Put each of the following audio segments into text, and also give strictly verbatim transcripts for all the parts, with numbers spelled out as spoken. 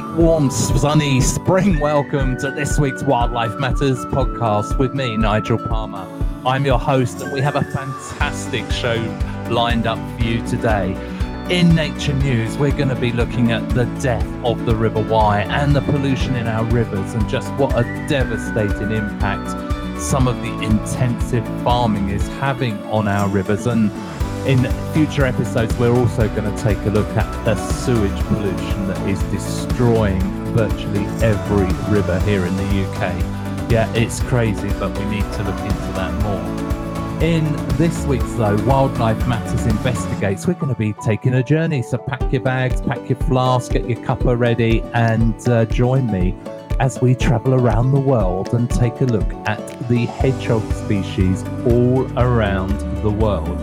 big, warm, sunny spring welcome to this week's Wildlife Matters podcast with me, Nigel Palmer. I'm your host, and we have a fantastic show lined up for you today. In Nature News, we're going to be looking at the death of the River Wye and the pollution in our rivers and just what a devastating impact some of the intensive farming is having on our rivers. And in future episodes, we're also going to take a look at the sewage pollution that is destroying virtually every river here in the U K. Yeah, it's crazy, but we need to look into that more. In this week's, though, Wildlife Matters Investigates, we're going to be taking a journey. So pack your bags, pack your flask, get your cuppa ready, and uh, join me as we travel around the world and take a look at the hedgehog species all around the world.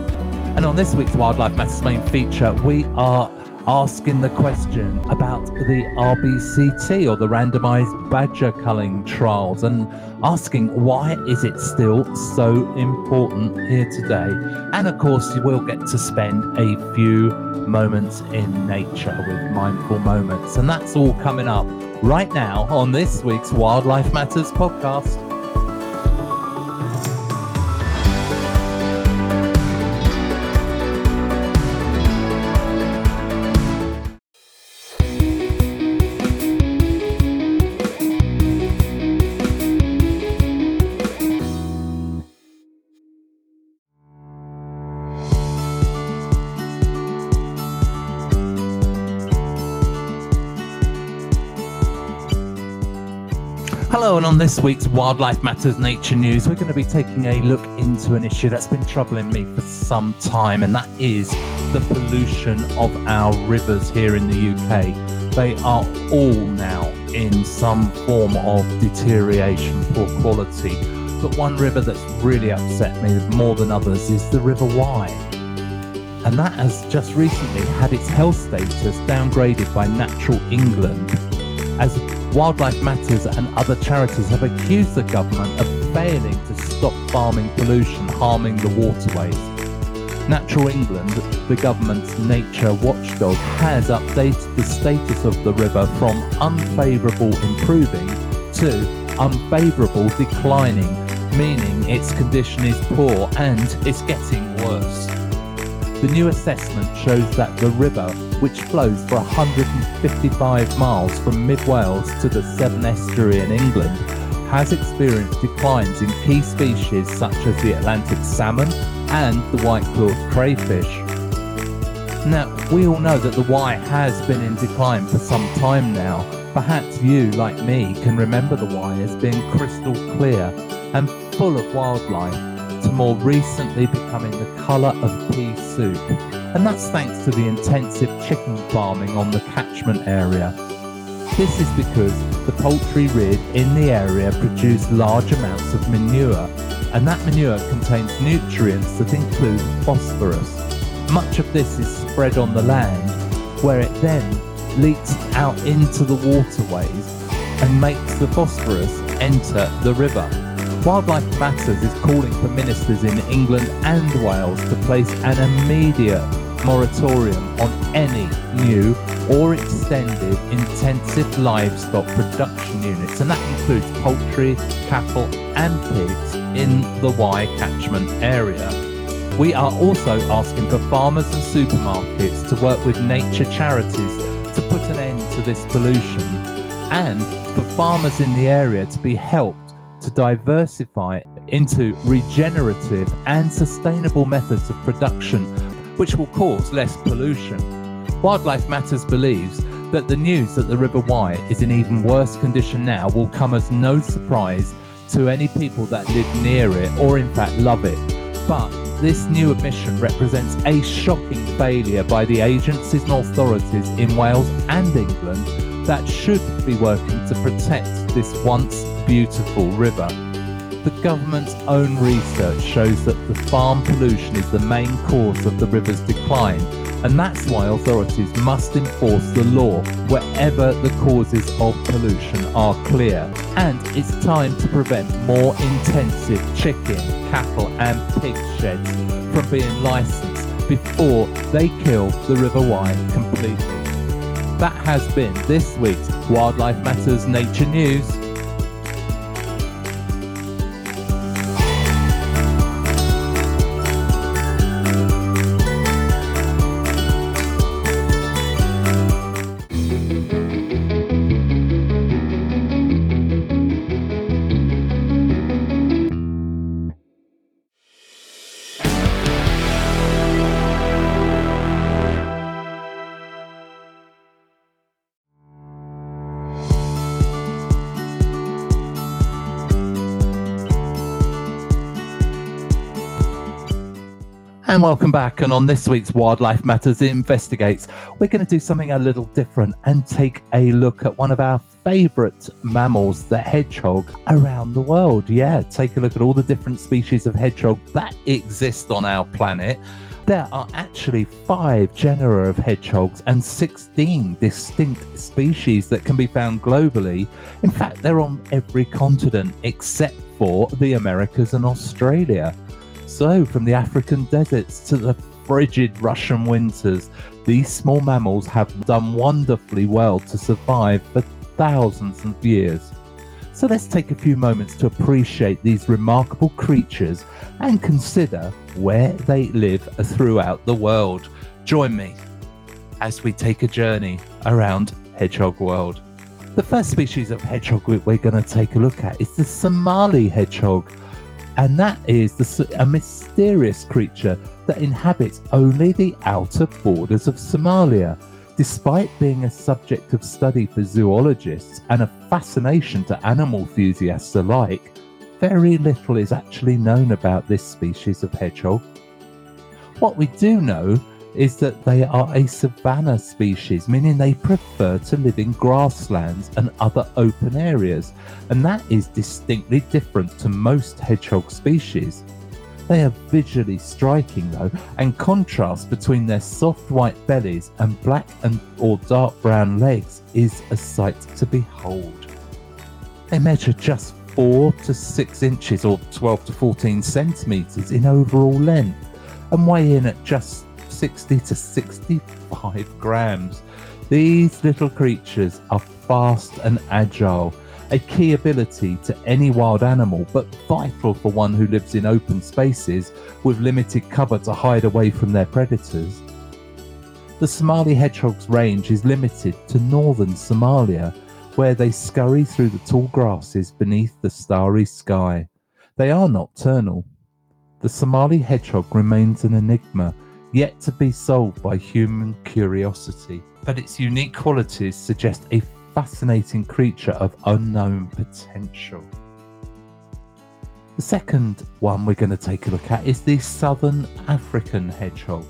And on this week's Wildlife Matters main feature, we are asking the question about the R B C T, or the Randomised Badger Culling Trials, and asking why is it still so important here today. And of course, you will get to spend a few moments in nature with Mindful Moments. And that's all coming up right now on this week's Wildlife Matters podcast. Hello, and on this week's Wildlife Matters Nature News, we're going to be taking a look into an issue that's been troubling me for some time, and that is the pollution of our rivers here in the U K. They are all now in some form of deterioration, poor quality. But one river that's really upset me more than others is the River Wye. And that has just recently had its health status downgraded by Natural England, as Wildlife Matters and other charities have accused the government of failing to stop farming pollution harming the waterways. Natural England, the government's nature watchdog, has updated the status of the river from unfavourable improving to unfavourable declining, meaning its condition is poor and it's getting worse. The new assessment shows that the river, which flows for one hundred fifty-five miles from mid Wales to the Severn Estuary in England, has experienced declines in key species such as the Atlantic salmon and the white-clawed crayfish. Now, we all know that the Wye has been in decline for some time now. Perhaps you, like me, can remember the Wye as being crystal clear and full of wildlife, to more recently becoming the colour of pea soup. And that's thanks to the intensive chicken farming on the catchment area. This is because the poultry reared in the area produce large amounts of manure, and that manure contains nutrients that include phosphorus. Much of this is spread on the land, where it then leaks out into the waterways and makes the phosphorus enter the river. Wildlife Matters is calling for ministers in England and Wales to place an immediate moratorium on any new or extended intensive livestock production units, and that includes poultry, cattle and pigs in the Wye catchment area. We are also asking for farmers and supermarkets to work with nature charities to put an end to this pollution, and for farmers in the area to be helped to diversify into regenerative and sustainable methods of production, which will cause less pollution. Wildlife Matters believes that the news that the River Wye is in even worse condition now will come as no surprise to any people that live near it or in fact love it. But this new admission represents a shocking failure by the agencies and authorities in Wales and England that should be working to protect this once beautiful river. The government's own research shows that the farm pollution is the main cause of the river's decline, and that's why authorities must enforce the law wherever the causes of pollution are clear. And it's time to prevent more intensive chicken, cattle and pig sheds from being licensed before they kill the River Wye completely. that has been this week's Wildlife Matters Nature News. And welcome back, and on this week's Wildlife Matters Investigates, we're going to do something a little different and take a look at one of our favourite mammals, the hedgehog, around the world. Yeah, take a look at all the different species of hedgehog that exist on our planet. There are actually five genera of hedgehogs and sixteen distinct species that can be found globally. In fact, they're on every continent except for the Americas and Australia. So, from the African deserts to the frigid Russian winters, these small mammals have done wonderfully well to survive for thousands of years. So let's take a few moments to appreciate these remarkable creatures and consider where they live throughout the world. Join me as we take a journey around Hedgehog World. The first species of hedgehog we're going to take a look at is the Somali hedgehog. And that is the, a mysterious creature that inhabits only the outer borders of Somalia. Despite being a subject of study for zoologists and a fascination to animal enthusiasts alike, very little is actually known about this species of hedgehog. What we do know is that they are a savanna species, meaning they prefer to live in grasslands and other open areas, and that is distinctly different to most hedgehog species. They are visually striking though, and contrast between their soft white bellies and black and or dark brown legs is a sight to behold. They measure just four to six inches or twelve to fourteen centimetres in overall length and weigh in at just sixty to sixty-five grams. These little creatures are fast and agile, a key ability to any wild animal, but vital for one who lives in open spaces with limited cover to hide away from their predators. The Somali hedgehog's range is limited to northern Somalia, where they scurry through the tall grasses beneath the starry sky. They are nocturnal. The Somali hedgehog remains an enigma, yet to be solved by human curiosity, but its unique qualities suggest a fascinating creature of unknown potential. The second one we're going to take a look at is the Southern African hedgehog.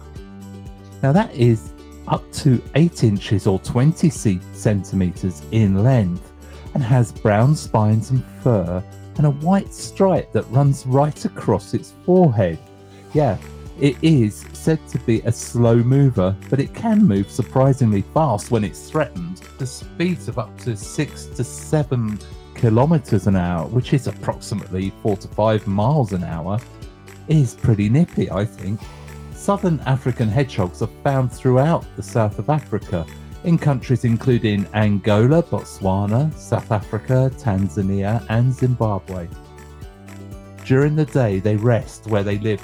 Now that is up to eight inches or twenty centimetres in length and has brown spines and fur and a white stripe that runs right across its forehead. Yeah. It is said to be a slow mover, but it can move surprisingly fast when it's threatened, to speeds of up to six to seven kilometers an hour, which is approximately four to five miles an hour. It is pretty nippy, I think. Southern African hedgehogs are found throughout the south of Africa, in countries including Angola, Botswana, South Africa, Tanzania, and Zimbabwe. During the day, they rest where they live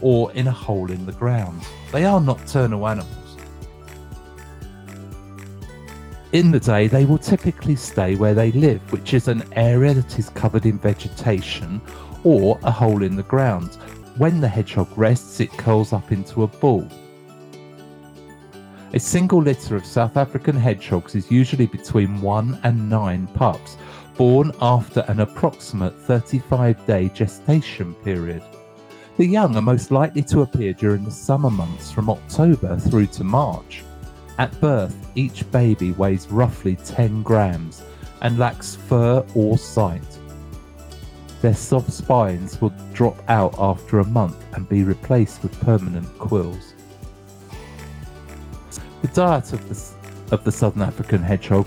or in a hole in the ground. They are nocturnal animals. In the day, they will typically stay where they live, which is an area that is covered in vegetation or a hole in the ground. When the hedgehog rests, it curls up into a ball. A single litter of South African hedgehogs is usually between one and nine pups, born after an approximate thirty-five day gestation period. The young are most likely to appear during the summer months from October through to March. At birth, each baby weighs roughly ten grams and lacks fur or sight. Their soft spines will drop out after a month and be replaced with permanent quills. The diet of the, of the Southern African hedgehog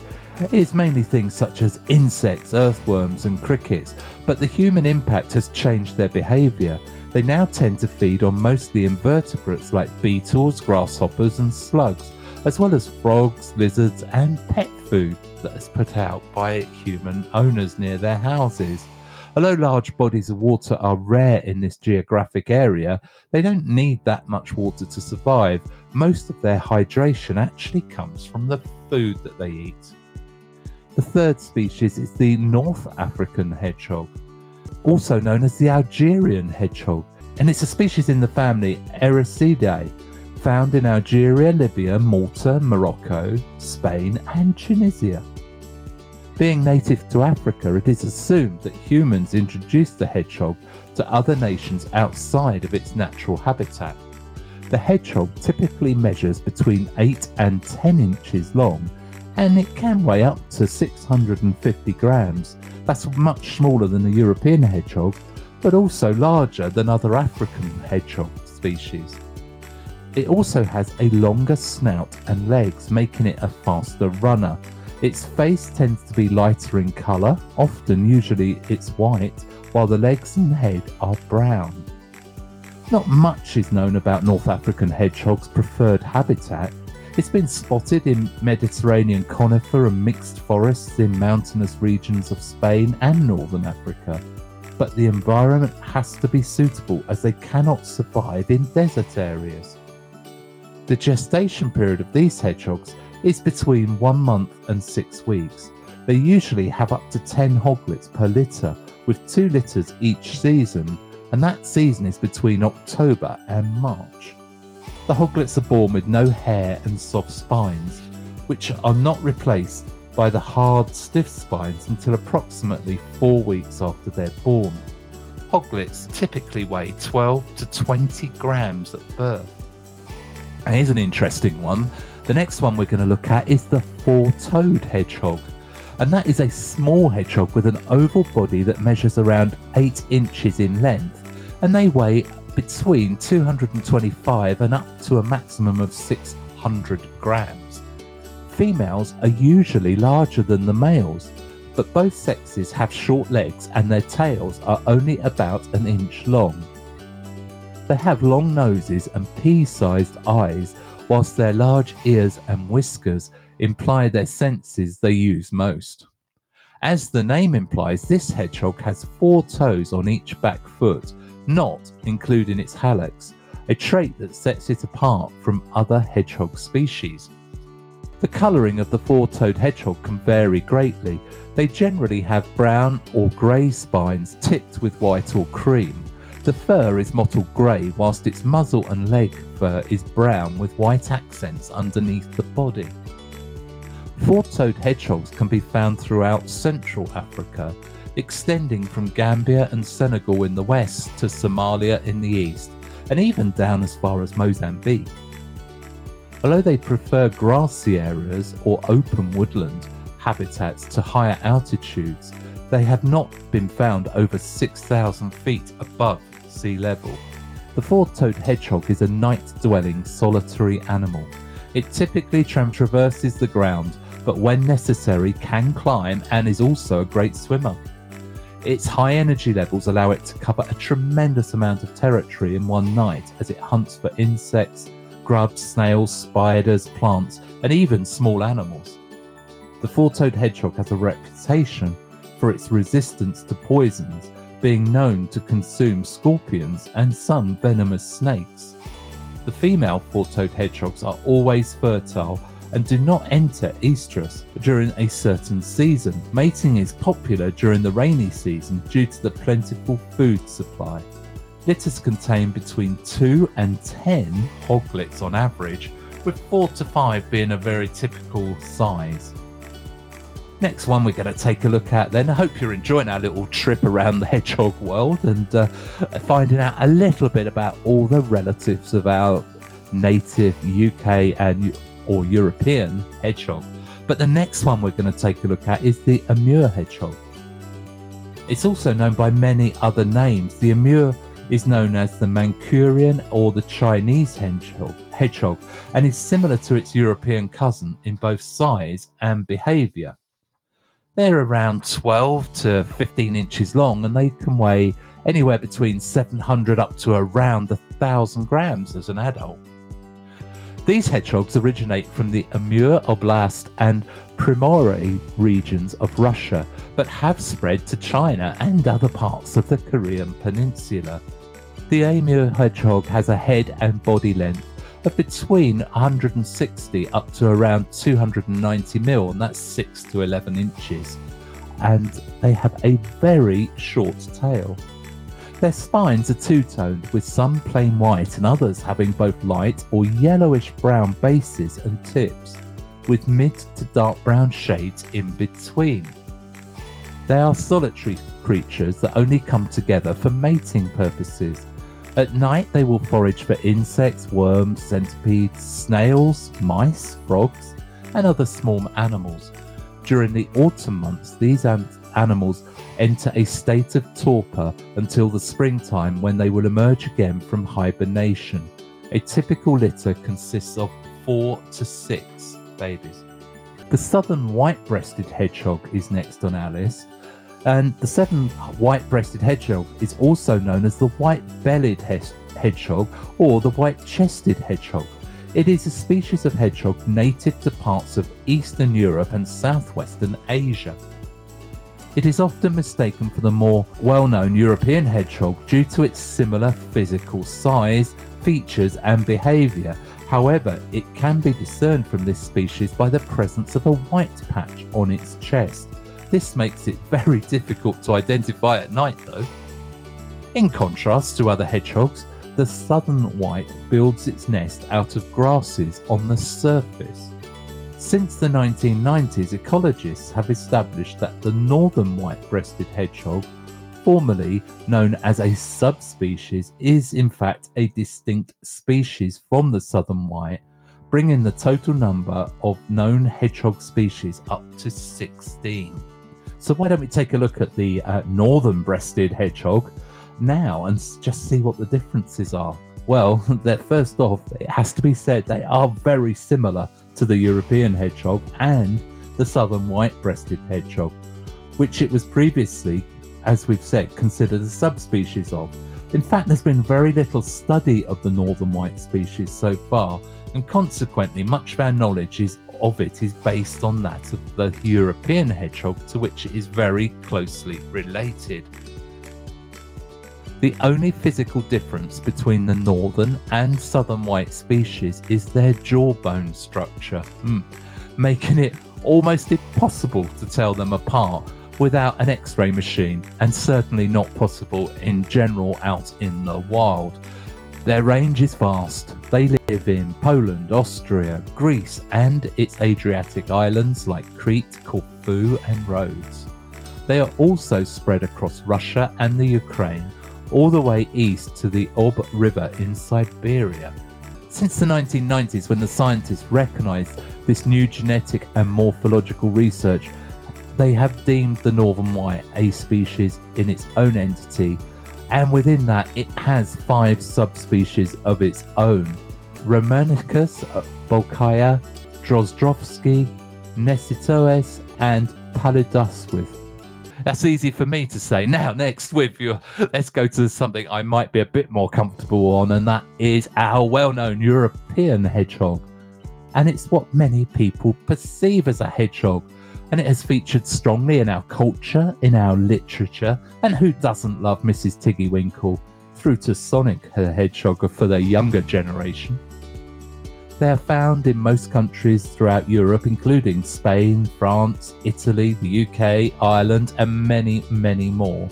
is mainly things such as insects, earthworms and crickets, but the human impact has changed their behaviour. They now tend to feed on mostly invertebrates like beetles, grasshoppers and slugs, as well as frogs, lizards and pet food that is put out by human owners near their houses. Although large bodies of water are rare in this geographic area, they don't need that much water to survive. Most of their hydration actually comes from the food that they eat. The third species is the North African hedgehog, also known as the Algerian hedgehog, and it's a species in the family Erinaceidae, found in Algeria, Libya, Malta, Morocco, Spain and Tunisia. Being native to Africa, it is assumed that humans introduced the hedgehog to other nations outside of its natural habitat. The hedgehog typically measures between eight and ten inches long, and it can weigh up to six hundred fifty grams. That's much smaller than the European hedgehog, but also larger than other African hedgehog species. It also has a longer snout and legs, making it a faster runner. Its face tends to be lighter in colour, often usually it's white, while the legs and head are brown. Not much is known about North African hedgehog's preferred habitat. It's been spotted in Mediterranean conifer and mixed forests in mountainous regions of Spain and northern Africa, but the environment has to be suitable as they cannot survive in desert areas. The gestation period of these hedgehogs is between one month and six weeks. They usually have up to ten hoglets per litter, with two litters each season, and that season is between October and March. The hoglets are born with no hair and soft spines, which are not replaced by the hard, stiff spines until approximately four weeks after they're born. Hoglets typically weigh twelve to twenty grams at birth. And here's an interesting one. The next one we're going to look at is the four-toed hedgehog, and that is a small hedgehog with an oval body that measures around eight inches in length, and they weigh between two hundred twenty-five and up to a maximum of six hundred grams. Females are usually larger than the males, but both sexes have short legs and their tails are only about an inch long. They have long noses and pea-sized eyes, whilst their large ears and whiskers imply their senses they use most. As the name implies, this hedgehog has four toes on each back foot, not including its hallux, a trait that sets it apart from other hedgehog species. The colouring of the four-toed hedgehog can vary greatly. They generally have brown or grey spines tipped with white or cream. The fur is mottled grey, whilst its muzzle and leg fur is brown with white accents underneath the body. Four-toed hedgehogs can be found throughout Central Africa, extending from Gambia and Senegal in the west to Somalia in the east, and even down as far as Mozambique. Although they prefer grassy areas or open woodland habitats to higher altitudes, they have not been found over six thousand feet above sea level. The four-toed hedgehog is a night-dwelling solitary animal. It typically traverses the ground, but when necessary can climb and is also a great swimmer. Its high energy levels allow it to cover a tremendous amount of territory in one night as it hunts for insects, grubs, snails, spiders, plants, and even small animals. The four-toed hedgehog has a reputation for its resistance to poisons, being known to consume scorpions and some venomous snakes. The female four-toed hedgehogs are always fertile and do not enter estrus during a certain season. Mating is popular during the rainy season due to the plentiful food supply. Litters contain between two and ten hoglets on average, with four to five being a very typical size. Next one we're going to take a look at then. I hope you're enjoying our little trip around the hedgehog world and uh, finding out a little bit about all the relatives of our native U K and or European hedgehog. But the next one we're going to take a look at is the Amur hedgehog. It's also known by many other names. The Amur is known as the Manchurian or the Chinese hedgehog, hedgehog and is similar to its European cousin in both size and behaviour. They're around twelve to fifteen inches long and they can weigh anywhere between seven hundred up to around one thousand grams as an adult. These hedgehogs originate from the Amur Oblast and Primory regions of Russia, but have spread to China and other parts of the Korean peninsula. The Amur hedgehog has a head and body length of between one hundred sixty up to around two hundred ninety mil, and that's six to eleven inches, and they have a very short tail. Their spines are two-toned, with some plain white and others having both light or yellowish-brown bases and tips, with mid to dark brown shades in between. They are solitary creatures that only come together for mating purposes. At night, they will forage for insects, worms, centipedes, snails, mice, frogs, and other small animals. During the autumn months, these an- animals enter a state of torpor until the springtime, when they will emerge again from hibernation. A typical litter consists of four to six babies. The southern white-breasted hedgehog is next on our list. And the southern white-breasted hedgehog is also known as the white-bellied he- hedgehog or the white-chested hedgehog. It is a species of hedgehog native to parts of Eastern Europe and Southwestern Asia. It is often mistaken for the more well-known European hedgehog due to its similar physical size, features and behaviour. However, it can be discerned from this species by the presence of a white patch on its chest. This makes it very difficult to identify at night though. In contrast to other hedgehogs, the southern white builds its nest out of grasses on the surface. Since the nineteen nineties, ecologists have established that the northern white-breasted hedgehog, formerly known as a subspecies, is in fact a distinct species from the southern white, bringing the total number of known hedgehog species up to sixteen. So why don't we take a look at the uh, northern-breasted hedgehog now and just see what the differences are. Well, that first off, it has to be said they are very similar to the European hedgehog and the southern white-breasted hedgehog, which it was previously, as we've said, considered a subspecies of. In fact, there's been very little study of the northern white species so far, and consequently much of our knowledge is of it is based on that of the European hedgehog, to which it is very closely related. The only physical difference between the northern and southern white species is their jawbone structure, mm, making it almost impossible to tell them apart without an X-ray machine, and certainly not possible in general out in the wild. Their range is vast. They live in Poland, Austria, Greece, and its Adriatic islands like Crete, Corfu, and Rhodes. They are also spread across Russia and the Ukraine, all the way east to the Ob River in Siberia. Since the nineteen nineties, when the scientists recognized this new genetic and morphological research, they have deemed the northern white a species in its own entity, and within that it has five subspecies of its own: Romanicus, Bolkaya, Drozdrovsky, Nesitoes, and Paludaswith. That's easy for me to say. Now, next with you, let's go to something I might be a bit more comfortable on, and that is our well-known European hedgehog. And it's what many people perceive as a hedgehog, and it has featured strongly in our culture, in our literature, and who doesn't love Missus Tiggy Winkle, through to Sonic the Hedgehog for the younger generation. They are found in most countries throughout Europe, including Spain, France, Italy, the U K, Ireland, and many, many more.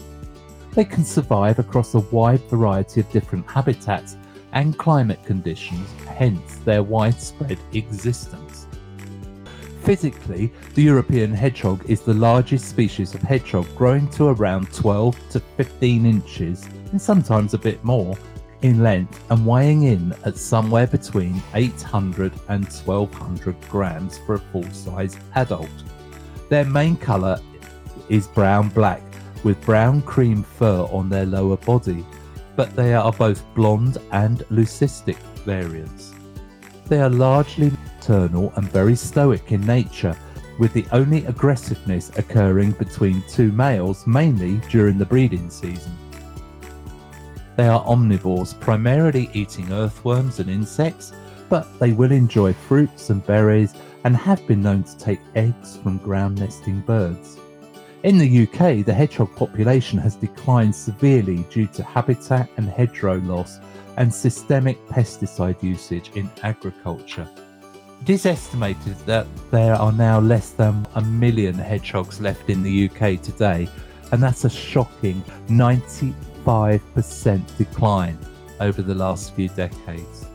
They can survive across a wide variety of different habitats and climate conditions, hence their widespread existence. Physically, the European hedgehog is the largest species of hedgehog, growing to around twelve to fifteen inches, and sometimes a bit more, in length, and weighing in at somewhere between eight hundred and twelve hundred grams for a full-size adult. Their main colour is brown-black, with brown cream fur on their lower body, but they are both blonde and leucistic variants. They are largely nocturnal and very stoic in nature, with the only aggressiveness occurring between two males, mainly during the breeding season. They are omnivores, primarily eating earthworms and insects, but they will enjoy fruits and berries and have been known to take eggs from ground nesting birds. In the U K, the hedgehog population has declined severely due to habitat and hedgerow loss and systemic pesticide usage in agriculture. It is estimated that there are now less than a million hedgehogs left in the U K today, and that's a shocking ninety-five percent decline over the last few decades.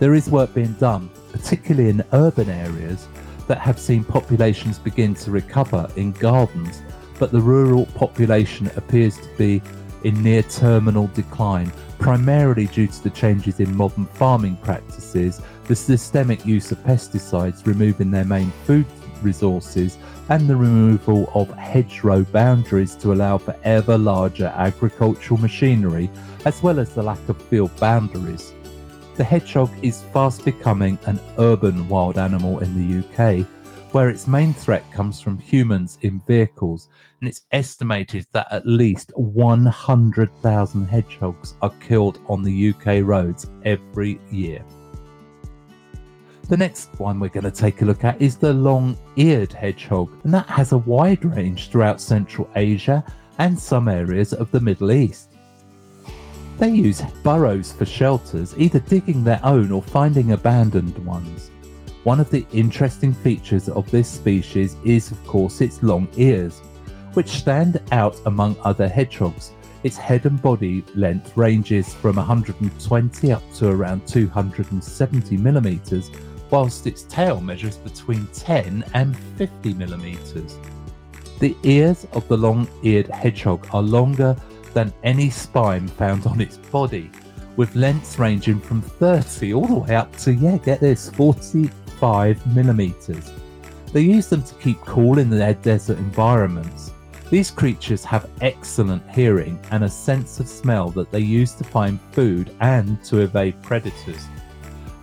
There is work being done, particularly in urban areas, that have seen populations begin to recover in gardens, but the rural population appears to be in near terminal decline, primarily due to the changes in modern farming practices, the systemic use of pesticides removing their main food resources, and the removal of hedgerow boundaries to allow for ever larger agricultural machinery, as well as the lack of field boundaries. The hedgehog is fast becoming an urban wild animal in the U K, where its main threat comes from humans in vehicles, and it's estimated that at least one hundred thousand hedgehogs are killed on the U K roads every year. The next one we're going to take a look at is the long-eared hedgehog, and that has a wide range throughout Central Asia and some areas of the Middle East. They use burrows for shelters, either digging their own or finding abandoned ones. One of the interesting features of this species is, of course, its long ears, which stand out among other hedgehogs. Its head and body length ranges from one hundred twenty up to around two hundred seventy millimeters, whilst its tail measures between ten and fifty millimeters. The ears of the long-eared hedgehog are longer than any spine found on its body, with lengths ranging from thirty all the way up to, yeah, get this, forty-five millimeters. They use them to keep cool in their desert environments. These creatures have excellent hearing and a sense of smell that they use to find food and to evade predators.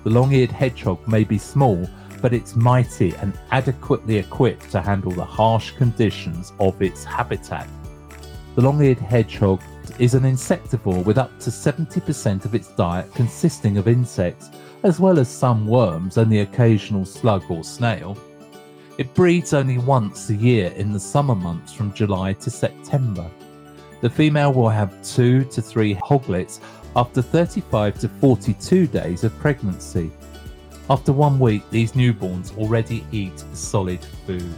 The long-eared hedgehog may be small, but it's mighty and adequately equipped to handle the harsh conditions of its habitat. The long-eared hedgehog is an insectivore with up to seventy percent of its diet consisting of insects, as well as some worms and the occasional slug or snail. It breeds only once a year in the summer months from July to September. The female will have two to three hoglets after thirty-five to forty-two days of pregnancy. After one week, these newborns already eat solid food.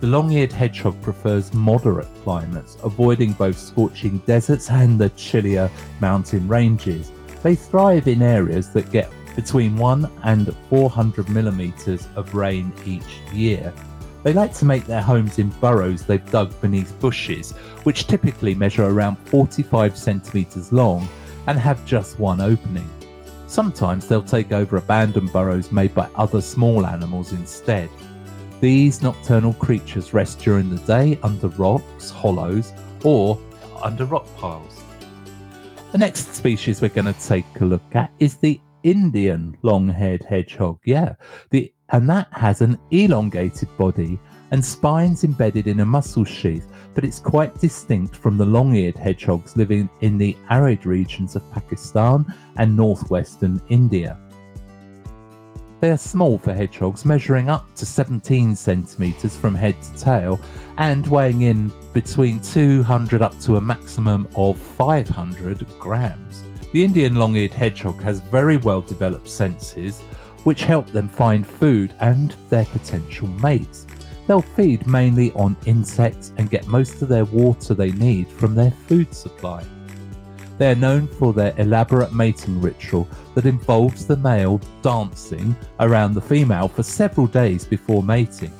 The long-eared hedgehog prefers moderate climates, avoiding both scorching deserts and the chillier mountain ranges. They thrive in areas that get between one and four hundred millimeters of rain each year. They like to make their homes in burrows they've dug beneath bushes, which typically measure around forty-five centimeters long and have just one opening. Sometimes they'll take over abandoned burrows made by other small animals instead. These nocturnal creatures rest during the day under rocks, hollows, or under rock piles. The next species we're going to take a look at is the Indian long-haired hedgehog, yeah, the, and that has an elongated body and spines embedded in a muscle sheath, but it's quite distinct from the long-eared hedgehogs living in the arid regions of Pakistan and northwestern India. They are small for hedgehogs, measuring up to seventeen centimeters from head to tail and weighing in between two hundred up to a maximum of five hundred grams. The Indian long-eared hedgehog has very well-developed senses, which help them find food and their potential mates. They'll feed mainly on insects and get most of their water they need from their food supply. They are known for their elaborate mating ritual that involves the male dancing around the female for several days before mating.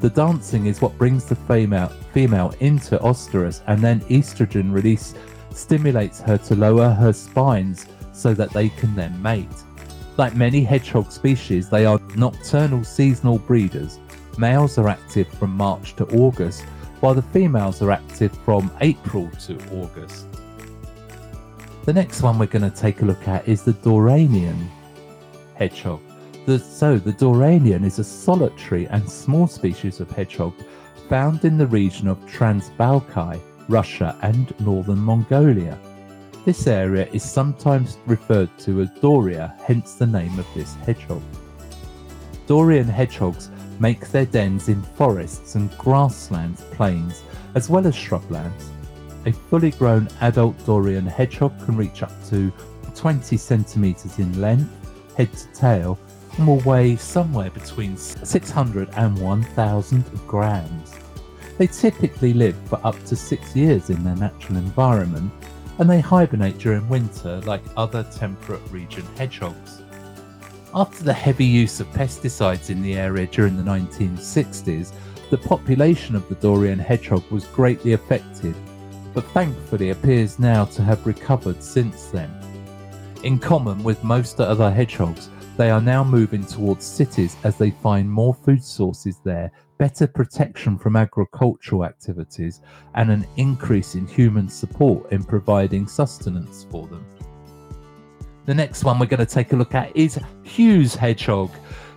The dancing is what brings the female, female into oestrus, and then oestrogen release stimulates her to lower her spines so that they can then mate. Like many hedgehog species, they are nocturnal seasonal breeders. Males are active from March to August, while the females are active from April to August. The next one we're going to take a look at is the Doranian hedgehog. The, so the Doranian is a solitary and small species of hedgehog found in the region of Transbaikal, Russia and northern Mongolia. This area is sometimes referred to as Doria, hence the name of this hedgehog. Dorian hedgehogs make their dens in forests and grasslands, plains, as well as shrublands. A fully grown adult Dorian hedgehog can reach up to twenty centimetres in length, head to tail, and will weigh somewhere between six hundred and one thousand grams. They typically live for up to six years in their natural environment, and they hibernate during winter like other temperate region hedgehogs. After the heavy use of pesticides in the area during the nineteen sixties, the population of the Dorian hedgehog was greatly affected, but thankfully appears now to have recovered since then. In common with most other hedgehogs, they are now moving towards cities as they find more food sources there, better protection from agricultural activities, and an increase in human support in providing sustenance for them. The next one we're going to take a look at is Hugh's hedgehog.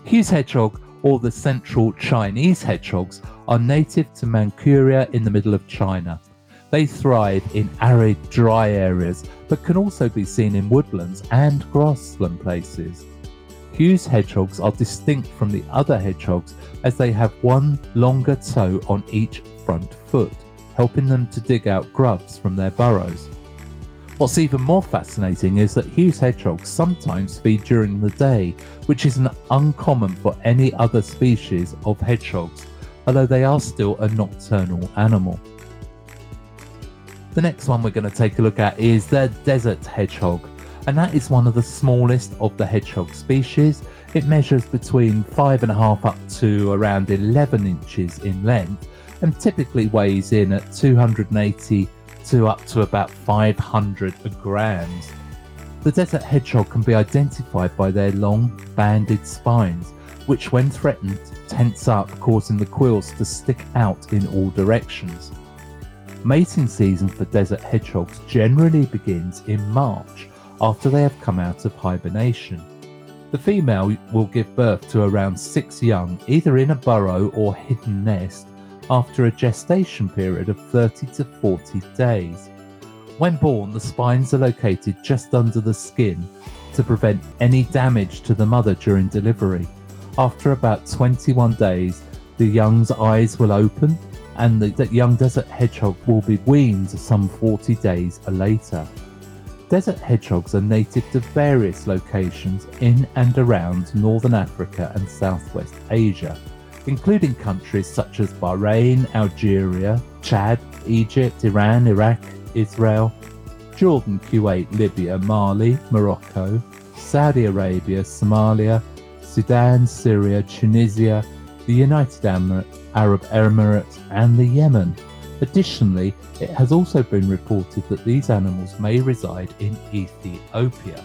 Hugh's hedgehog, or the Central Chinese hedgehogs, are native to Manchuria in the middle of China. They thrive in arid, dry areas, but can also be seen in woodlands and grassland places. Hugh's hedgehogs are distinct from the other hedgehogs as they have one longer toe on each front foot, helping them to dig out grubs from their burrows. What's even more fascinating is that Hugh's hedgehogs sometimes feed during the day, which isn't uncommon for any other species of hedgehogs, although they are still a nocturnal animal. The next one we're going to take a look at is the desert hedgehog, and that is one of the smallest of the hedgehog species. It measures between five and a half up to around eleven inches in length and typically weighs in at two hundred eighty to up to about five hundred grams. The desert hedgehog can be identified by their long banded spines, which when threatened tense up, causing the quills to stick out in all directions. Mating season for desert hedgehogs generally begins in March after they have come out of hibernation. The female will give birth to around six young, either in a burrow or hidden nest, after a gestation period of thirty to forty days. When born, the spines are located just under the skin to prevent any damage to the mother during delivery. After about twenty-one days, the young's eyes will open and the young desert hedgehog will be weaned some forty days later. Desert hedgehogs are native to various locations in and around northern Africa and southwest Asia, including countries such as Bahrain, Algeria, Chad, Egypt, Iran, Iraq, Israel, Jordan, Kuwait, Libya, Mali, Morocco, Saudi Arabia, Somalia, Sudan, Syria, Tunisia, the United Arab Emirates, and the Yemen. Additionally, it has also been reported that these animals may reside in Ethiopia.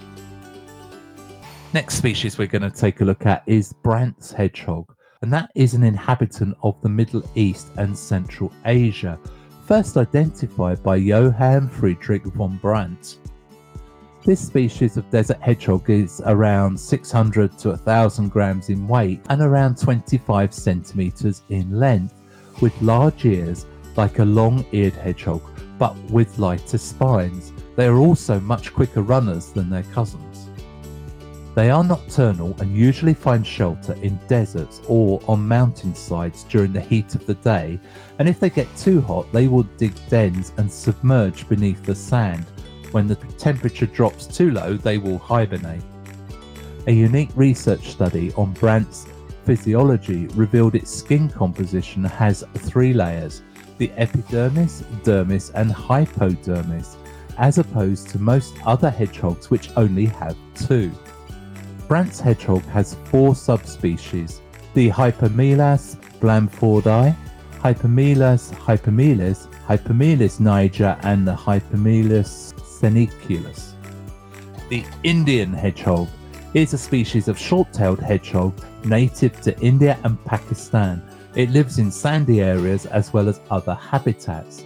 Next species we're going to take a look at is Brandt's hedgehog, and that is an inhabitant of the Middle East and Central Asia, first identified by Johann Friedrich von Brandt. This species of desert hedgehog is around six hundred to one thousand grams in weight and around twenty-five centimeters in length, with large ears like a long-eared hedgehog, but with lighter spines. They are also much quicker runners than their cousins. They are nocturnal and usually find shelter in deserts or on mountainsides during the heat of the day, and if they get too hot, they will dig dens and submerge beneath the sand. When the temperature drops too low, they will hibernate. A unique research study on Brandt's physiology revealed its skin composition has three layers: the epidermis, dermis, and hypodermis, as opposed to most other hedgehogs which only have two. Brandt's hedgehog has four subspecies: the Hypomelas blamfordi, Hypomelas hypomelis, Hypomelis niger, and the Hypomelis seniculus. The Indian hedgehog is a species of short-tailed hedgehog native to India and Pakistan. It lives in sandy areas as well as other habitats.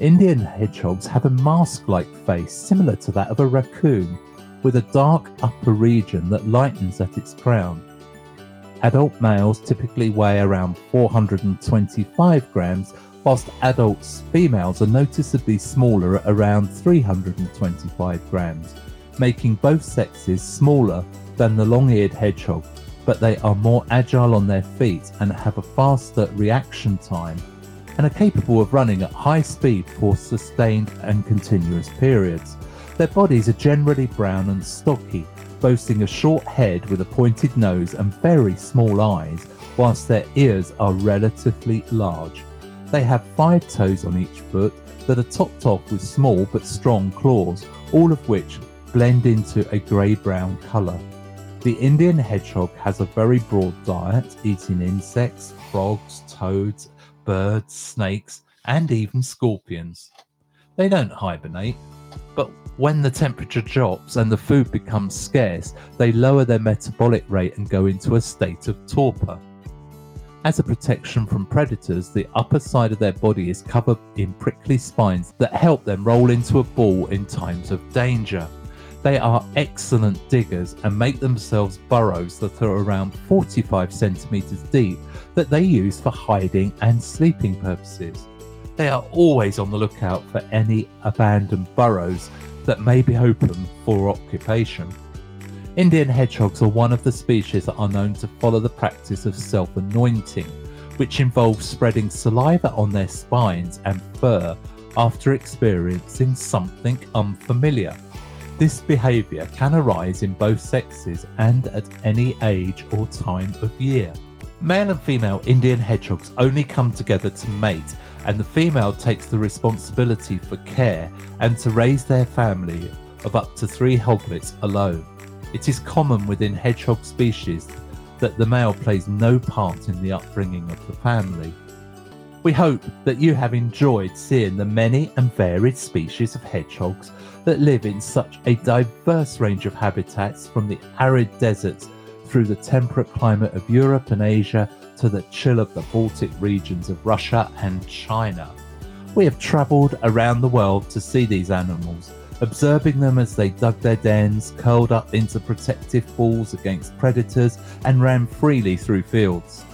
Indian hedgehogs have a mask-like face similar to that of a raccoon, with a dark upper region that lightens at its crown. Adult males typically weigh around four hundred twenty-five grams whilst adult females are noticeably smaller at around three hundred twenty-five grams, making both sexes smaller than the long-eared hedgehog, but they are more agile on their feet and have a faster reaction time and are capable of running at high speed for sustained and continuous periods. Their bodies are generally brown and stocky, boasting a short head with a pointed nose and very small eyes, whilst their ears are relatively large. They have five toes on each foot that are topped off with small but strong claws, all of which blend into a grey-brown colour. The Indian hedgehog has a very broad diet, eating insects, frogs, toads, birds, snakes, and even scorpions. They don't hibernate, but when the temperature drops and the food becomes scarce, they lower their metabolic rate and go into a state of torpor. As a protection from predators, the upper side of their body is covered in prickly spines that help them roll into a ball in times of danger. They are excellent diggers and make themselves burrows that are around forty-five centimetres deep that they use for hiding and sleeping purposes. They are always on the lookout for any abandoned burrows that may be open for occupation. Indian hedgehogs are one of the species that are known to follow the practice of self-anointing, which involves spreading saliva on their spines and fur after experiencing something unfamiliar. This behaviour can arise in both sexes and at any age or time of year. Male and female Indian hedgehogs only come together to mate, and the female takes the responsibility for care and to raise their family of up to three hoglets alone. It is common within hedgehog species that the male plays no part in the upbringing of the family. We hope that you have enjoyed seeing the many and varied species of hedgehogs that live in such a diverse range of habitats, from the arid deserts through the temperate climate of Europe and Asia to the chill of the Baltic regions of Russia and China. We have travelled around the world to see these animals, observing them as they dug their dens, curled up into protective balls against predators, and ran freely through fields.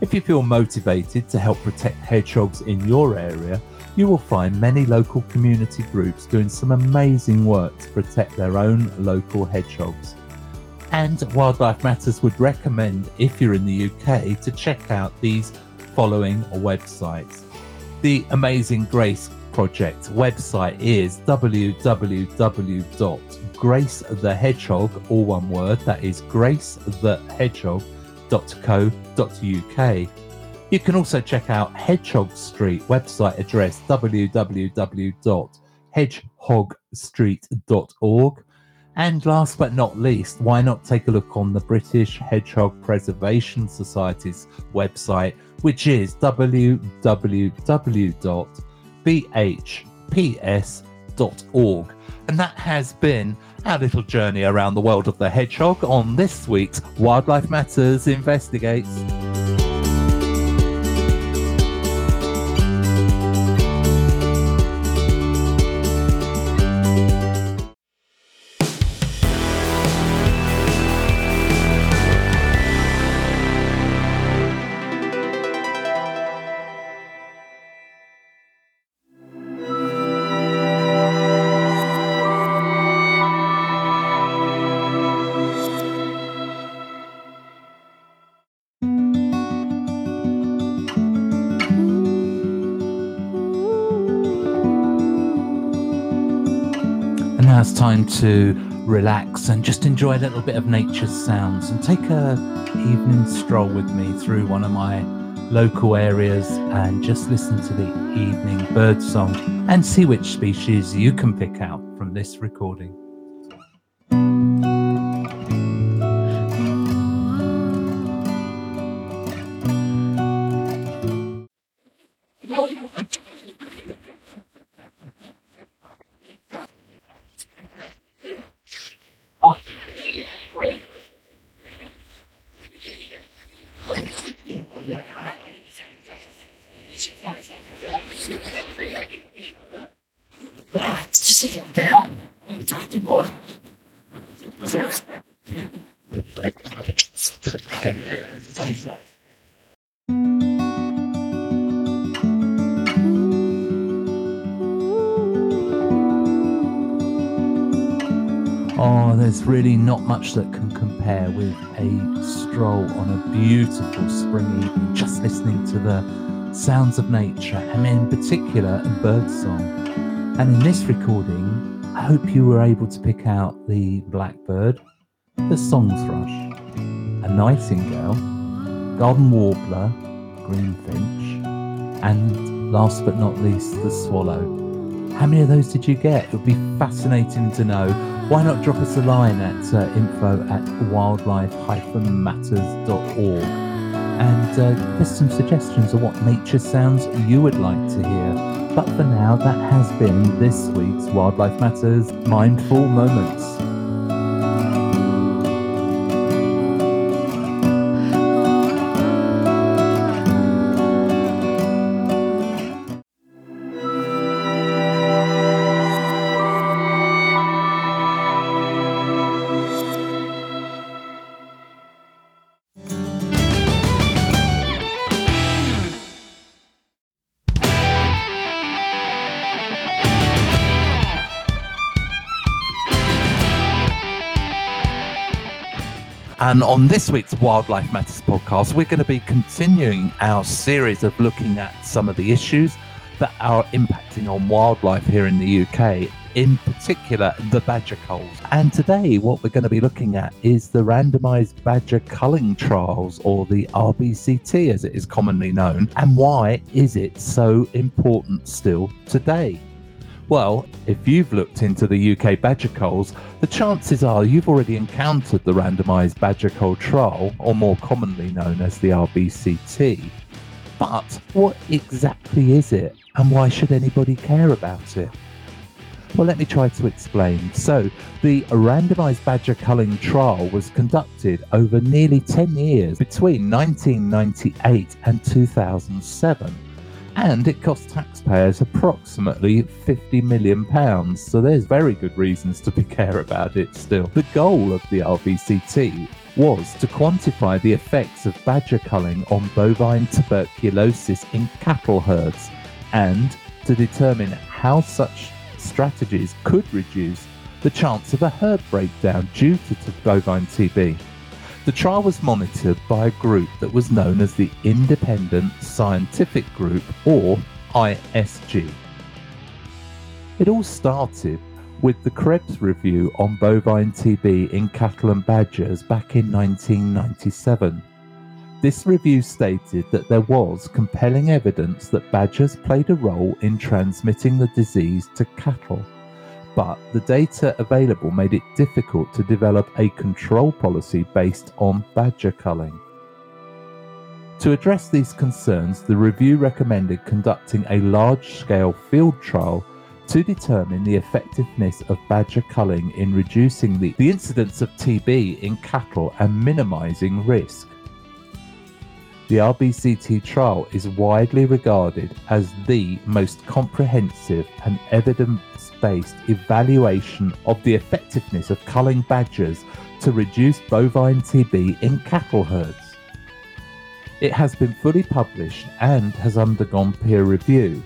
If you feel motivated to help protect hedgehogs in your area, you will find many local community groups doing some amazing work to protect their own local hedgehogs. And Wildlife Matters would recommend, if you're in the U K, to check out these following websites. The Amazing Grace Project website is w w w dot grace the hedgehog, all one word, that is grace the hedgehog dot co dot u k. You can also check out Hedgehog Street website address w w w dot hedgehog street dot org. And last but not least, why not take a look on the British Hedgehog Preservation Society's website, which is w w w dot b h p s dot org. And that has been our little journey around the world of the hedgehog on this week's Wildlife Matters Investigates. It's time to relax and just enjoy a little bit of nature's sounds and take a evening stroll with me through one of my local areas and just listen to the evening bird song and see which species you can pick out from this recording. know, there's really not much that can compare with a stroll on a beautiful spring evening, just listening to the sounds of nature, and in particular, bird song. And in this recording, I hope you were able to pick out the blackbird, the song thrush, a nightingale, garden warbler, greenfinch, and last but not least, the swallow. How many of those did you get? It would be fascinating to know. Why not drop us a line at uh, info at wildlife dash matters dot org and uh, give us some suggestions of what nature sounds you would like to hear. But for now, that has been this week's Wildlife Matters Mindful Moments. And on this week's Wildlife Matters podcast, we're going to be continuing our series of looking at some of the issues that are impacting on wildlife here in the U K, in particular the badger culls. And today what we're going to be looking at is the Randomised Badger Culling Trials, or the R B C T as it is commonly known, and why is it so important still today? Well, if you've looked into the U K badger culls, the chances are you've already encountered the Randomised Badger Cull Trial, or more commonly known as the R B C T. But what exactly is it, and why should anybody care about it? Well, let me try to explain. So, the Randomised Badger Culling Trial was conducted over nearly ten years, between nineteen ninety-eight and two thousand seven. And it cost taxpayers approximately fifty million pounds, so there's very good reasons to be care about it still. The goal of the R B C T was to quantify the effects of badger culling on bovine tuberculosis in cattle herds and to determine how such strategies could reduce the chance of a herd breakdown due to bovine T B. The trial was monitored by a group that was known as the Independent Scientific Group, or I S G. It all started with the Krebs review on bovine T B in cattle and badgers back in nineteen ninety-seven. This review stated that there was compelling evidence that badgers played a role in transmitting the disease to cattle, but the data available made it difficult to develop a control policy based on badger culling. To address these concerns, the review recommended conducting a large-scale field trial to determine the effectiveness of badger culling in reducing the, the incidence of T B in cattle and minimising risk. The R B C T trial is widely regarded as the most comprehensive and evidence-based evaluation of the effectiveness of culling badgers to reduce bovine T B in cattle herds. It has been fully published and has undergone peer review.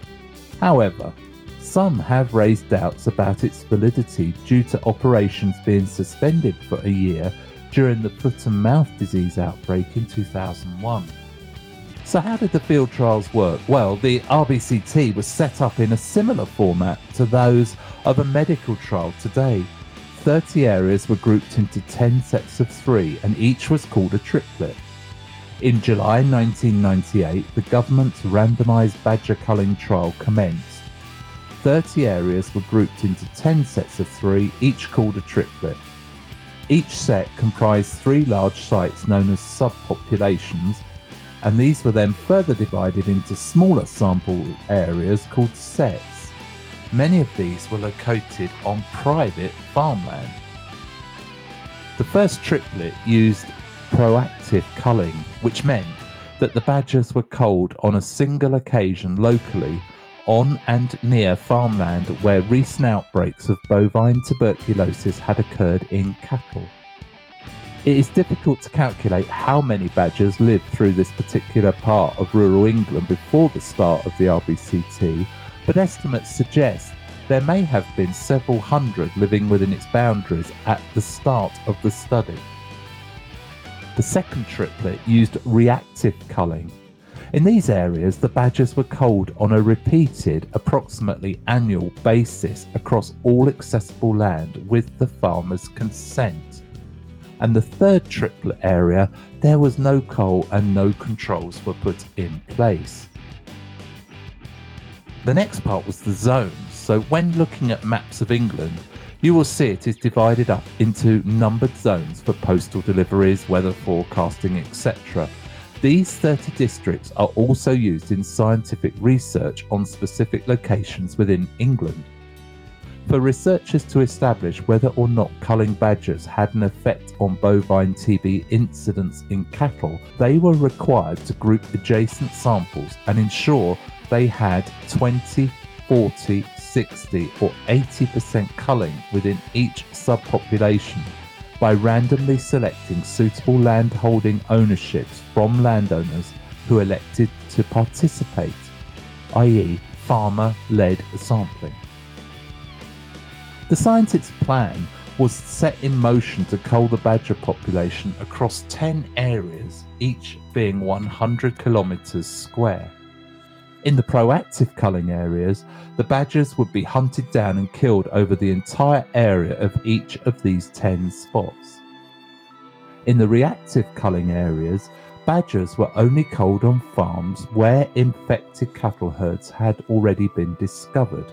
However, some have raised doubts about its validity due to operations being suspended for a year during the foot and mouth disease outbreak in two thousand one. So how did the field trials work? Well, the R B C T was set up in a similar format to those of a medical trial today. thirty areas were grouped into ten sets of three, and each was called a triplet. In July nineteen ninety-eight, the government's randomised badger culling trial commenced. thirty areas were grouped into ten sets of three, each called a triplet. Each set comprised three large sites known as subpopulations, and these were then further divided into smaller sample areas called sets. Many of these were located on private farmland. The first triplet used proactive culling, which meant that the badgers were culled on a single occasion locally on and near farmland where recent outbreaks of bovine tuberculosis had occurred in cattle. It is difficult to calculate how many badgers lived through this particular part of rural England before the start of the R B C T, but estimates suggest there may have been several hundred living within its boundaries at the start of the study. The second triplet used reactive culling. In these areas, the badgers were culled on a repeated, approximately annual basis across all accessible land with the farmer's consent. And the third triplet area, there was no cull and no controls were put in place. The next part was the zones, so when looking at maps of England, you will see it is divided up into numbered zones for postal deliveries, weather forecasting, et cetera. These thirty districts are also used in scientific research on specific locations within England. For researchers to establish whether or not culling badgers had an effect on bovine T B incidence in cattle, they were required to group adjacent samples and ensure they had twenty, forty, sixty or eighty percent culling within each subpopulation, by randomly selecting suitable landholding ownerships from landowners who elected to participate, that is farmer-led sampling. The scientists' plan was set in motion to cull the badger population across ten areas, each being one hundred kilometres square. In the proactive culling areas, the badgers would be hunted down and killed over the entire area of each of these ten spots. In the reactive culling areas, badgers were only culled on farms where infected cattle herds had already been discovered.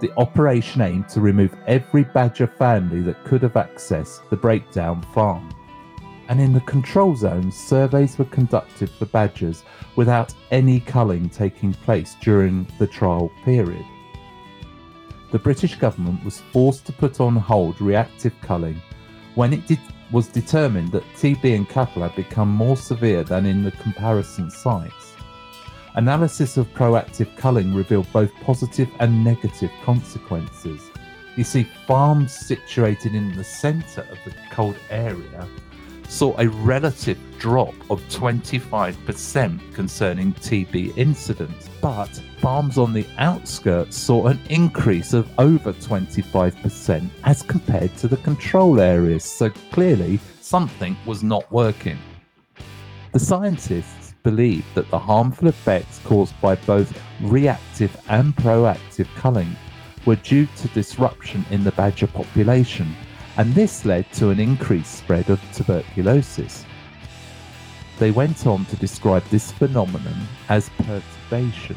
The operation aimed to remove every badger family that could have accessed the breakdown farm. And in the control zone, surveys were conducted for badgers without any culling taking place during the trial period. The British government was forced to put on hold reactive culling when it did, was determined that T B in cattle had become more severe than in the comparison sites. Analysis of proactive culling revealed both positive and negative consequences. You see, farms situated in the centre of the culled area saw a relative drop of twenty-five percent concerning T B incidents, but farms on the outskirts saw an increase of over twenty-five percent as compared to the control areas, so clearly something was not working. The scientists believed that the harmful effects caused by both reactive and proactive culling were due to disruption in the badger population, and this led to an increased spread of tuberculosis. They went on to describe this phenomenon as perturbation,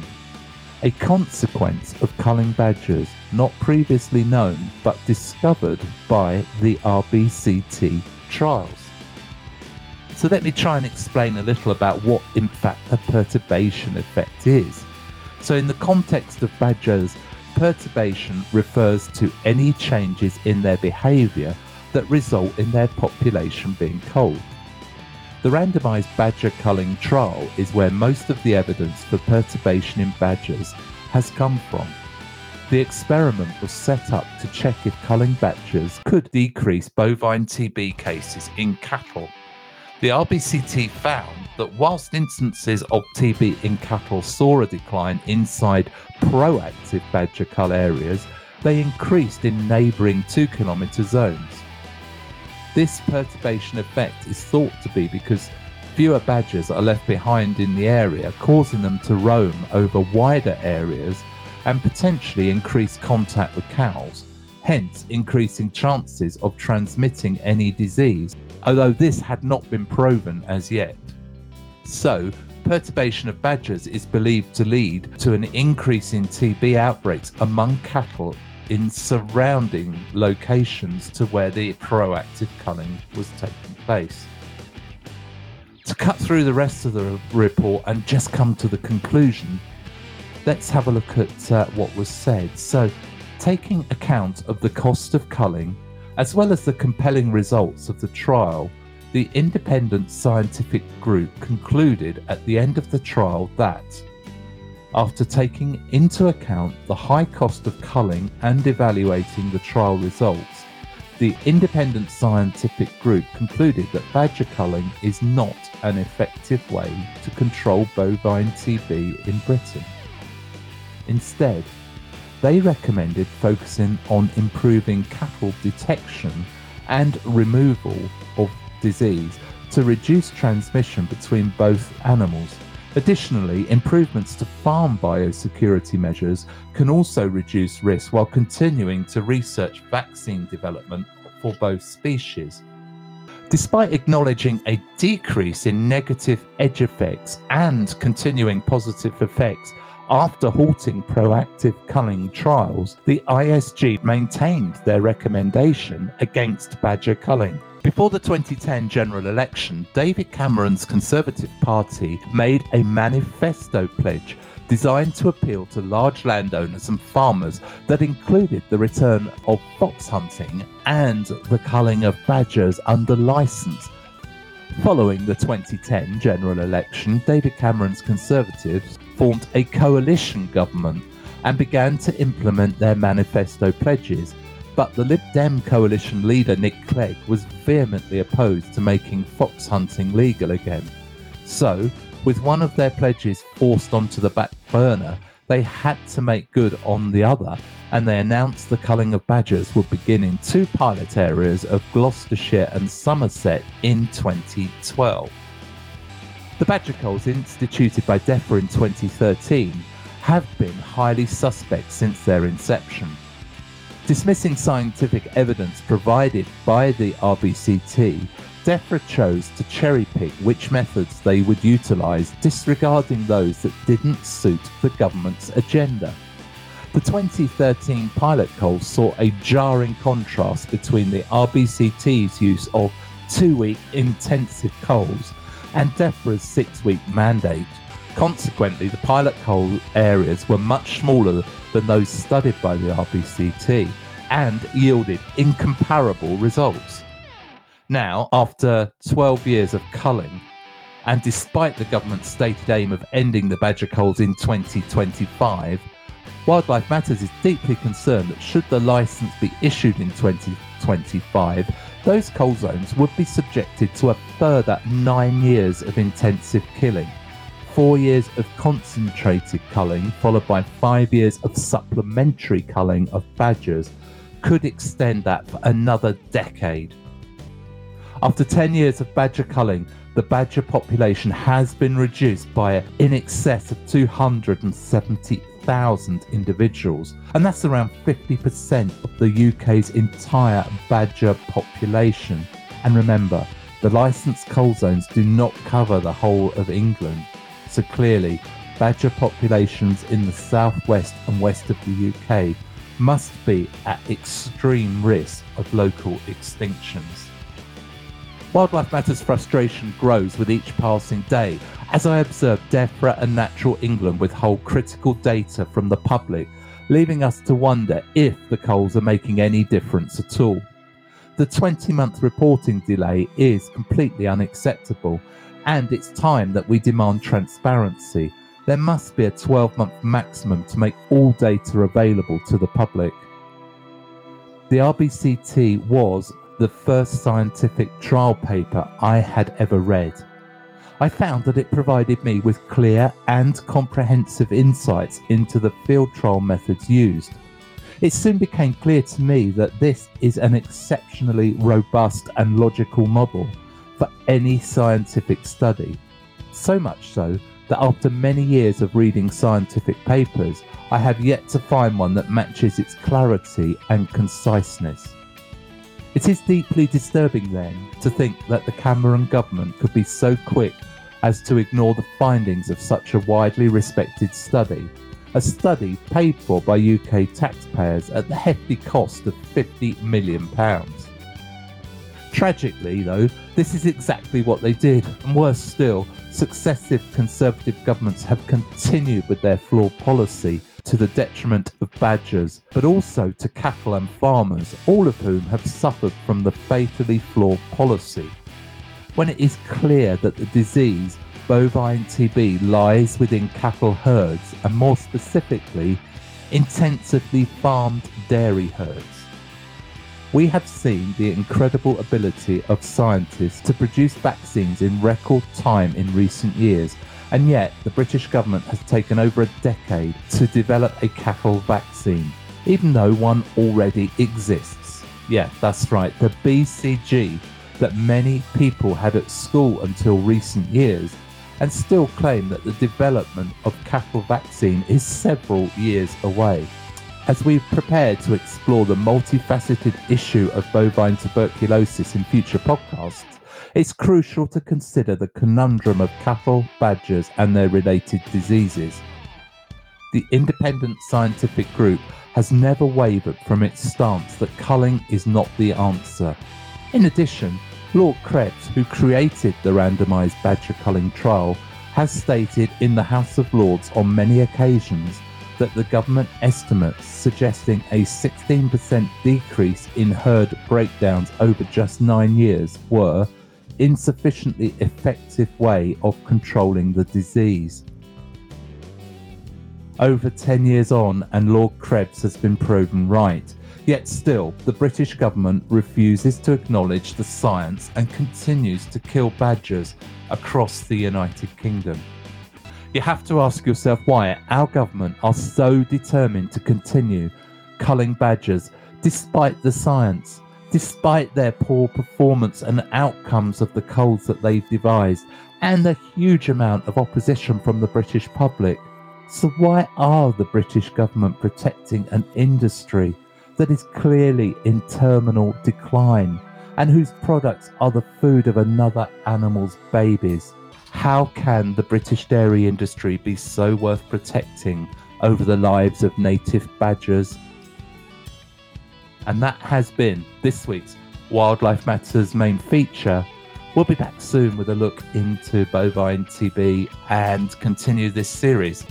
a consequence of culling badgers not previously known but discovered by the R B C T trials. So let me try and explain a little about what in fact a perturbation effect is. So in the context of badgers, perturbation refers to any changes in their behaviour that result in their population being culled. The randomised badger culling trial is where most of the evidence for perturbation in badgers has come from. The experiment was set up to check if culling badgers could decrease bovine T B cases in cattle. The R B C T found that whilst instances of T B in cattle saw a decline inside proactive badger cull areas, they increased in neighbouring two kilometre zones. This perturbation effect is thought to be because fewer badgers are left behind in the area, causing them to roam over wider areas and potentially increase contact with cows, hence increasing chances of transmitting any disease, although this had not been proven as yet. So, perturbation of badgers is believed to lead to an increase in T B outbreaks among cattle in surrounding locations to where the proactive culling was taking place. To cut through the rest of the report and just come to the conclusion, let's have a look at uh, what was said. So, taking account of the cost of culling, as well as the compelling results of the trial, the Independent Scientific Group concluded at the end of the trial that, after taking into account the high cost of culling and evaluating the trial results, the Independent Scientific Group concluded that badger culling is not an effective way to control bovine T B in Britain. Instead, they recommended focusing on improving cattle detection and removal of disease to reduce transmission between both animals. Additionally, improvements to farm biosecurity measures can also reduce risk while continuing to research vaccine development for both species. Despite acknowledging a decrease in negative edge effects and continuing positive effects after halting proactive culling trials, the I S G maintained their recommendation against badger culling. Before the twenty ten general election, David Cameron's Conservative Party made a manifesto pledge designed to appeal to large landowners and farmers that included the return of fox hunting and the culling of badgers under licence. Following the twenty ten general election, David Cameron's Conservatives formed a coalition government and began to implement their manifesto pledges, but the Lib Dem coalition leader Nick Clegg was vehemently opposed to making fox hunting legal again. So, with one of their pledges forced onto the back burner, they had to make good on the other, and they announced the culling of badgers would begin in two pilot areas of Gloucestershire and Somerset in twenty twelve. The badger culls instituted by DEFRA in twenty thirteen have been highly suspect since their inception. Dismissing scientific evidence provided by the R B C T, DEFRA chose to cherry-pick which methods they would utilise, disregarding those that didn't suit the government's agenda. The twenty thirteen pilot cull saw a jarring contrast between the R B C T's use of two-week intensive culls and DEFRA's six-week mandate. Consequently, the pilot cull areas were much smaller than those studied by the R B C T and yielded incomparable results. Now, after twelve years of culling, and despite the government's stated aim of ending the badger culls in twenty twenty-five, Wildlife Matters is deeply concerned that should the licence be issued in twenty twenty-five, those cull zones would be subjected to a further nine years of intensive killing, four years of concentrated culling, followed by five years of supplementary culling of badgers, could extend that for another decade. After ten years of badger culling, the badger population has been reduced by in excess of two hundred seventy thousand individuals, and that's around fifty percent of the U K's entire badger population. And remember, the licensed cull zones do not cover the whole of England, so clearly badger populations in the southwest and west of the U K must be at extreme risk of local extinctions. Wildlife Matters' frustration grows with each passing day, as I observe DEFRA and Natural England withhold critical data from the public, leaving us to wonder if the culls are making any difference at all. The twenty-month reporting delay is completely unacceptable, and it's time that we demand transparency. There must be a twelve-month maximum to make all data available to the public. The R B C T was the first scientific trial paper I had ever read. I found that it provided me with clear and comprehensive insights into the field trial methods used. It soon became clear to me that this is an exceptionally robust and logical model for any scientific study. So much so that after many years of reading scientific papers, I have yet to find one that matches its clarity and conciseness. It is deeply disturbing then to think that the Cameron government could be so quick as to ignore the findings of such a widely respected study, a study paid for by U K taxpayers at the hefty cost of fifty million pounds. Tragically though, this is exactly what they did, and worse still, successive Conservative governments have continued with their flawed policy to the detriment of badgers, but also to cattle and farmers, all of whom have suffered from the fatally flawed policy. When it is clear that the disease, bovine T B, lies within cattle herds, and more specifically, intensively farmed dairy herds. We have seen the incredible ability of scientists to produce vaccines in record time in recent years, And yet, the British government has taken over a decade to develop a cattle vaccine, even though one already exists. Yeah, that's right, the B C G that many people had at school until recent years, and still claim that the development of cattle vaccine is several years away. As we prepare to explore the multifaceted issue of bovine tuberculosis in future podcasts, it's crucial to consider the conundrum of cattle, badgers and their related diseases. The Independent Scientific Group has never wavered from its stance that culling is not the answer. In addition, Lord Krebs, who created the Randomised Badger Culling Trial, has stated in the House of Lords on many occasions that the government estimates suggesting a sixteen percent decrease in herd breakdowns over just nine years were insufficiently effective way of controlling the disease. Over ten years on, and Lord Krebs has been proven right. Yet still, the British government refuses to acknowledge the science and continues to kill badgers across the United Kingdom. You have to ask yourself why our government are so determined to continue culling badgers despite the science, despite their poor performance and outcomes of the culls that they've devised, and the huge amount of opposition from the British public. So why are the British government protecting an industry that is clearly in terminal decline and whose products are the food of another animal's babies? How can the British dairy industry be so worth protecting over the lives of native badgers? And that has been this week's Wildlife Matters main feature. We'll be back soon with a look into bovine T B and continue this series.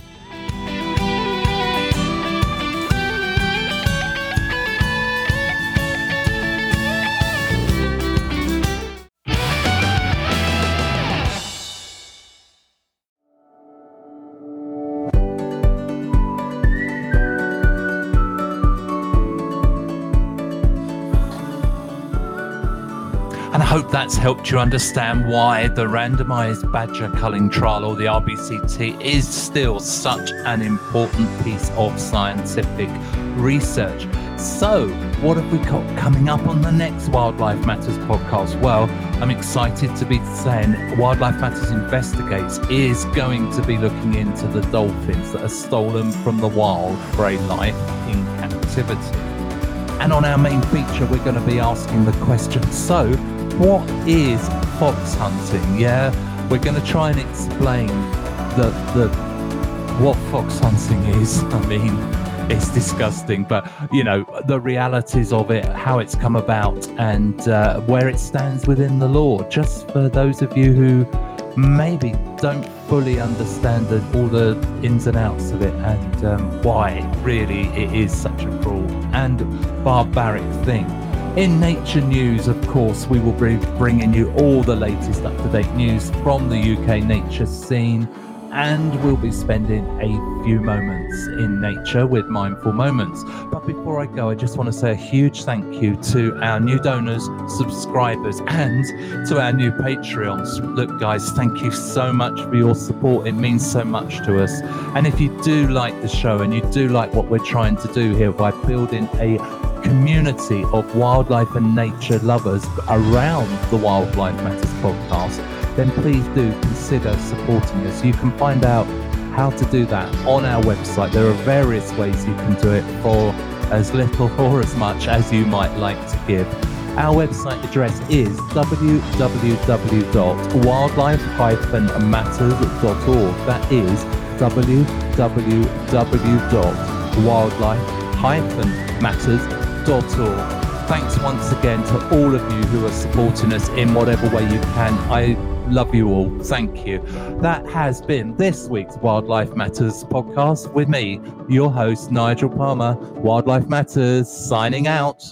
Hope that's helped you understand why the Randomised Badger Culling Trial, or the R B C T, is still such an important piece of scientific research. So, what have we got coming up on the next Wildlife Matters podcast? Well, I'm excited to be saying Wildlife Matters Investigates is going to be looking into the dolphins that are stolen from the wild for a life in captivity. And on our main feature, we're going to be asking the question, so, what is fox hunting? Yeah, we're going to try and explain the, the, what fox hunting is. I mean, it's disgusting, but, you know, the realities of it, how it's come about, and uh, where it stands within the law. Just for those of you who maybe don't fully understand the, all the ins and outs of it, and um, why really it is such a cruel and barbaric thing. In Nature News, of course, we will be bringing you all the latest up-to-date news from the U K nature scene, and we'll be spending a few moments in nature with Mindful Moments. But before I go, I just want to say a huge thank you to our new donors, subscribers, and to our new Patreons. Look, guys, thank you so much for your support. It means so much to us. And if you do like the show and you do like what we're trying to do here by building a community of wildlife and nature lovers around the Wildlife Matters podcast, then please do consider supporting us. You can find out how to do that on our website. There are various ways you can do it for as little or as much as you might like to give. Our website address is w w w dot wildlife dash matters dot org. That is w w w dot wildlife dash matters dot org. Thanks once again to all of you who are supporting us in whatever way you can. I love you all. Thank you. That has been this week's Wildlife Matters podcast with me, your host, Nigel Palmer. Wildlife Matters, signing out.